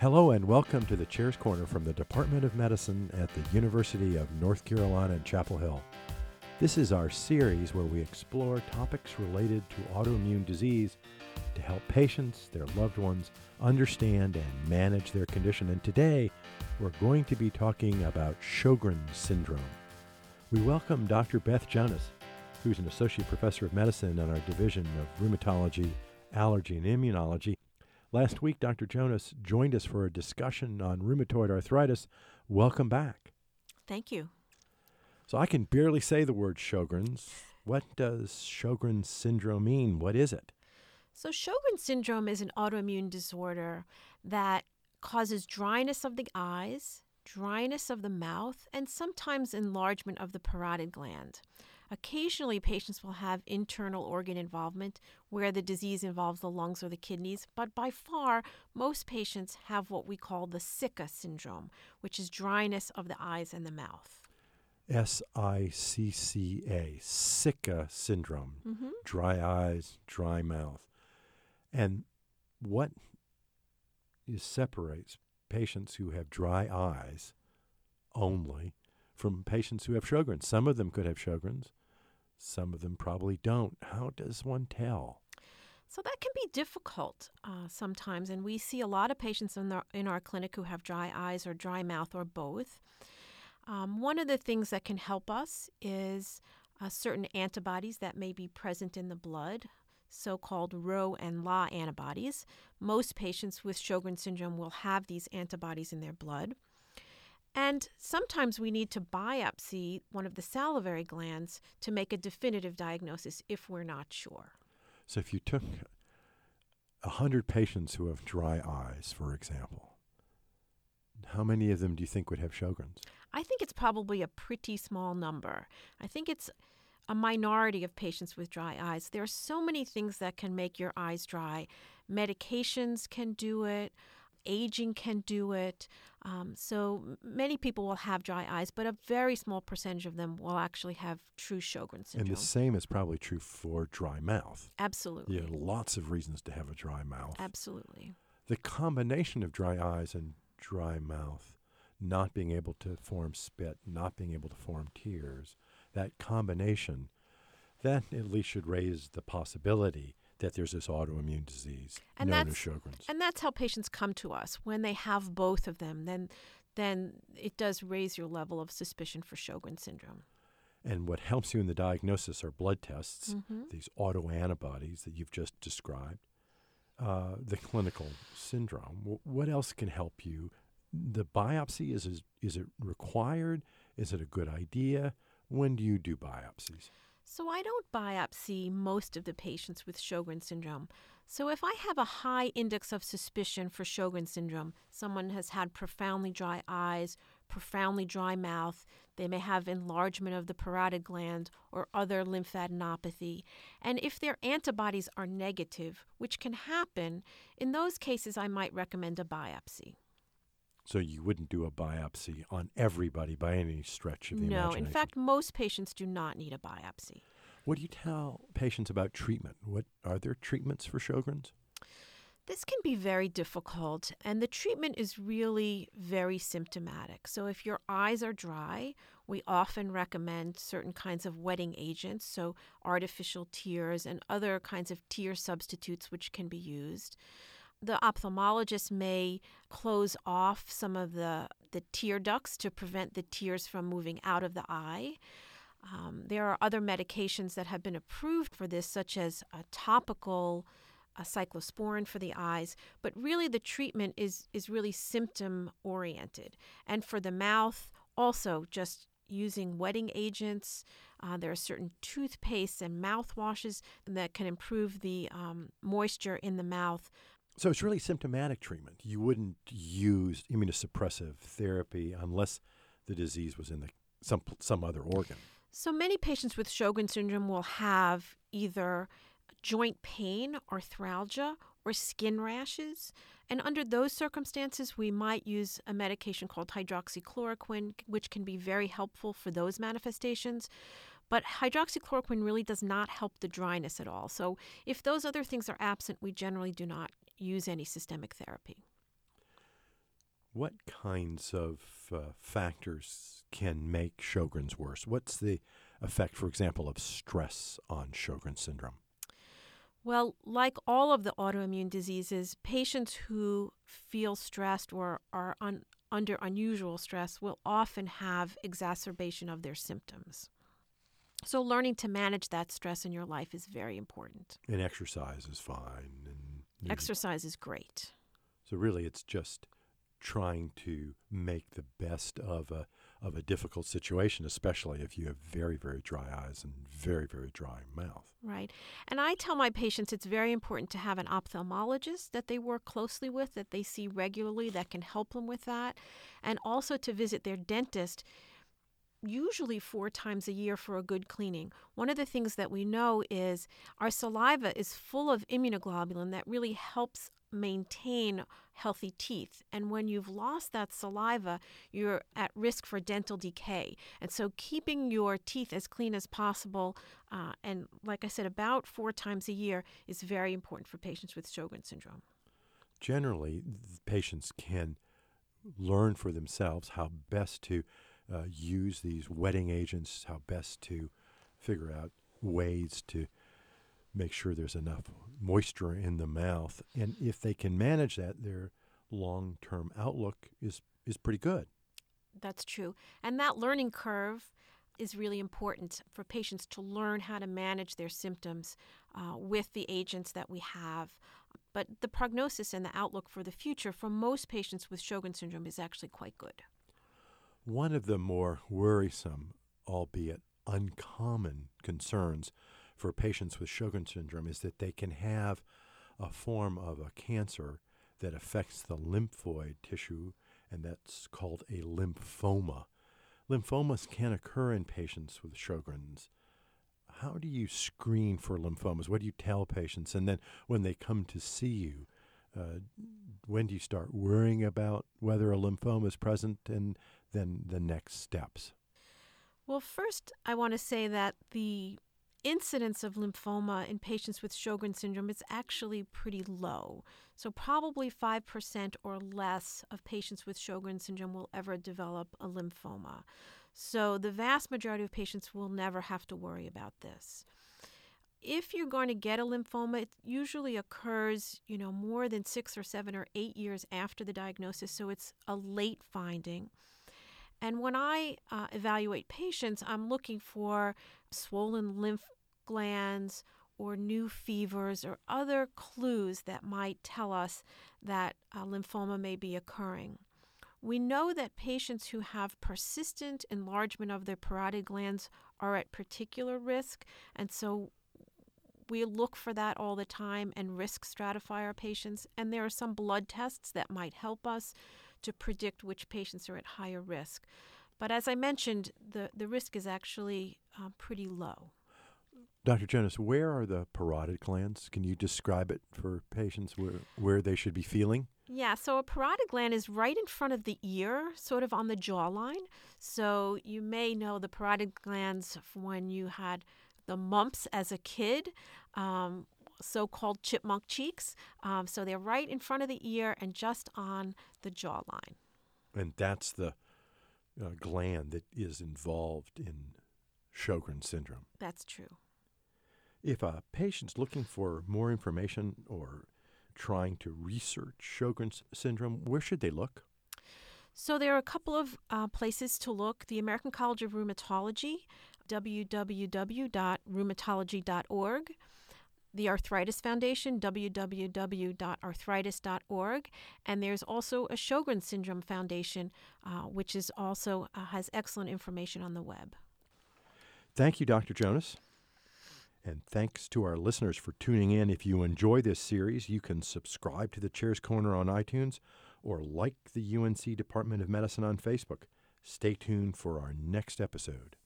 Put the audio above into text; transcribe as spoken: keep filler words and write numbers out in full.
Hello and welcome to the Chair's Corner from the Department of Medicine at the University of North Carolina in Chapel Hill. This is our series where we explore topics related to autoimmune disease to help patients, their loved ones, understand and manage their condition. And today, we're going to be talking about Sjögren's Syndrome. We welcome Doctor Beth Jonas, who's an Associate Professor of Medicine in our Division of Rheumatology, Allergy, and Immunology. Last week, Doctor Jonas joined us for a discussion on rheumatoid arthritis. Welcome back. Thank you. So I can barely say the word Sjögren's. What does Sjögren's syndrome mean? What is it? So Sjögren's syndrome is an autoimmune disorder that causes dryness of the eyes, dryness of the mouth, and sometimes enlargement of the parotid gland. Occasionally, patients will have internal organ involvement where the disease involves the lungs or the kidneys, but by far, most patients have what we call the SICA syndrome, which is dryness of the eyes and the mouth. S I C C A, SICA syndrome, mm-hmm. Dry eyes, dry mouth. And what separates patients who have dry eyes only from patients who have Sjögren's? Some of them could have Sjögren's. Some of them probably don't. How does one tell? So that can be difficult uh, sometimes, and we see a lot of patients in, the, in our clinic who have dry eyes or dry mouth or both. Um, one of the things that can help us is uh, certain antibodies that may be present in the blood, so-called Ro and La antibodies. Most patients with Sjögren's syndrome will have these antibodies in their blood. And sometimes we need to biopsy one of the salivary glands to make a definitive diagnosis if we're not sure. So if you took one hundred patients who have dry eyes, for example, how many of them do you think would have Sjögren's? I think it's probably a pretty small number. I think it's a minority of patients with dry eyes. There are so many things that can make your eyes dry. Medications can do it. Aging can do it. Um, so many people will have dry eyes, but a very small percentage of them will actually have true Sjögren's syndrome. And the same is probably true for dry mouth. Absolutely. There are lots of reasons to have a dry mouth. Absolutely. The combination of dry eyes and dry mouth, not being able to form spit, not being able to form tears, that combination, that at least should raise the possibility that there's this autoimmune disease and known as Sjögren's. And that's how patients come to us. When they have both of them, then then it does raise your level of suspicion for Sjögren's syndrome. And what helps you in the diagnosis are blood tests, mm-hmm. these autoantibodies that you've just described, uh, the clinical syndrome. W- what else can help you? The biopsy, is, is is it required? Is it a good idea? When do you do biopsies? So I don't biopsy most of the patients with Sjögren's syndrome. So if I have a high index of suspicion for Sjögren's syndrome, someone has had profoundly dry eyes, profoundly dry mouth, they may have enlargement of the parotid gland or other lymphadenopathy, and if their antibodies are negative, which can happen, in those cases I might recommend a biopsy. So you wouldn't do a biopsy on everybody by any stretch of the no, imagination? No. In fact, most patients do not need a biopsy. What do you tell patients about treatment? What are there treatments for Sjögren's? This can be very difficult, and the treatment is really very symptomatic. So if your eyes are dry, we often recommend certain kinds of wetting agents, so artificial tears and other kinds of tear substitutes which can be used. The ophthalmologist may close off some of the, the tear ducts to prevent the tears from moving out of the eye. Um, there are other medications that have been approved for this, such as a topical a cyclosporin for the eyes, but really the treatment is, is really symptom-oriented. And for the mouth, also just using wetting agents. Uh, there are certain toothpastes and mouthwashes that can improve the um, moisture in the mouth. So it's really symptomatic treatment. You wouldn't use immunosuppressive therapy unless the disease was in the some some other organ. So many patients with Sjögren's syndrome will have either joint pain, arthralgia, or skin rashes. And under those circumstances, we might use a medication called hydroxychloroquine, which can be very helpful for those manifestations. But hydroxychloroquine really does not help the dryness at all. So if those other things are absent, we generally do not use any systemic therapy. What kinds of uh, factors can make Sjögren's worse? What's the effect, for example, of stress on Sjögren's syndrome? Well, like all of the autoimmune diseases, patients who feel stressed or are un- under unusual stress will often have exacerbation of their symptoms. So learning to manage that stress in your life is very important. And exercise is fine. And maybe... Exercise is great. So really it's just trying to make the best of a of a difficult situation, especially if you have very, very dry eyes and very, very dry mouth. Right. And I tell my patients it's very important to have an ophthalmologist that they work closely with, that they see regularly, that can help them with that, and also to visit their dentist usually four times a year for a good cleaning. One of the things that we know is our saliva is full of immunoglobulin that really helps maintain healthy teeth. And when you've lost that saliva, you're at risk for dental decay. And so keeping your teeth as clean as possible, uh, and like I said, about four times a year, is very important for patients with Sjögren's syndrome. Generally, patients can learn for themselves how best to Uh, use these wetting agents, how best to figure out ways to make sure there's enough moisture in the mouth. And if they can manage that, their long-term outlook is, is pretty good. That's true. And that learning curve is really important for patients to learn how to manage their symptoms uh, with the agents that we have. But the prognosis and the outlook for the future for most patients with Sjögren's syndrome is actually quite good. One of the more worrisome, albeit uncommon, concerns for patients with Sjögren's syndrome is that they can have a form of a cancer that affects the lymphoid tissue, and that's called a lymphoma. Lymphomas can occur in patients with Sjögren's. How do you screen for lymphomas? What do you tell patients? And then when they come to see you, Uh, when do you start worrying about whether a lymphoma is present, and then the next steps? Well, first, I want to say that the incidence of lymphoma in patients with Sjögren's syndrome is actually pretty low. So probably five percent or less of patients with Sjögren's syndrome will ever develop a lymphoma. So the vast majority of patients will never have to worry about this. If you're going to get a lymphoma, it usually occurs, you know, more than six or seven or eight years after the diagnosis, so it's a late finding. And when I uh, evaluate patients, I'm looking for swollen lymph glands or new fevers or other clues that might tell us that a lymphoma may be occurring. We know that patients who have persistent enlargement of their parotid glands are at particular risk, and so we look for that all the time and risk stratify our patients. And there are some blood tests that might help us to predict which patients are at higher risk. But as I mentioned, the, the risk is actually uh, pretty low. Doctor Jonas, where are the parotid glands? Can you describe it for patients where, where they should be feeling? Yeah, so a parotid gland is right in front of the ear, sort of on the jawline. So you may know the parotid glands when you had the mumps as a kid, um, so-called chipmunk cheeks. Um, so they're right in front of the ear and just on the jawline. And that's the uh, gland that is involved in Sjögren's syndrome. That's true. If a patient's looking for more information or trying to research Sjögren's syndrome, where should they look? So there are a couple of uh, places to look. The American College of Rheumatology, w w w dot rheumatology dot org. The Arthritis Foundation, w w w dot arthritis dot org. And there's also a Sjögren's Syndrome Foundation, uh, which is also uh, has excellent information on the web. Thank you, Doctor Jonas. And thanks to our listeners for tuning in. If you enjoy this series, you can subscribe to The Chair's Corner on iTunes or like the U N C Department of Medicine on Facebook. Stay tuned for our next episode.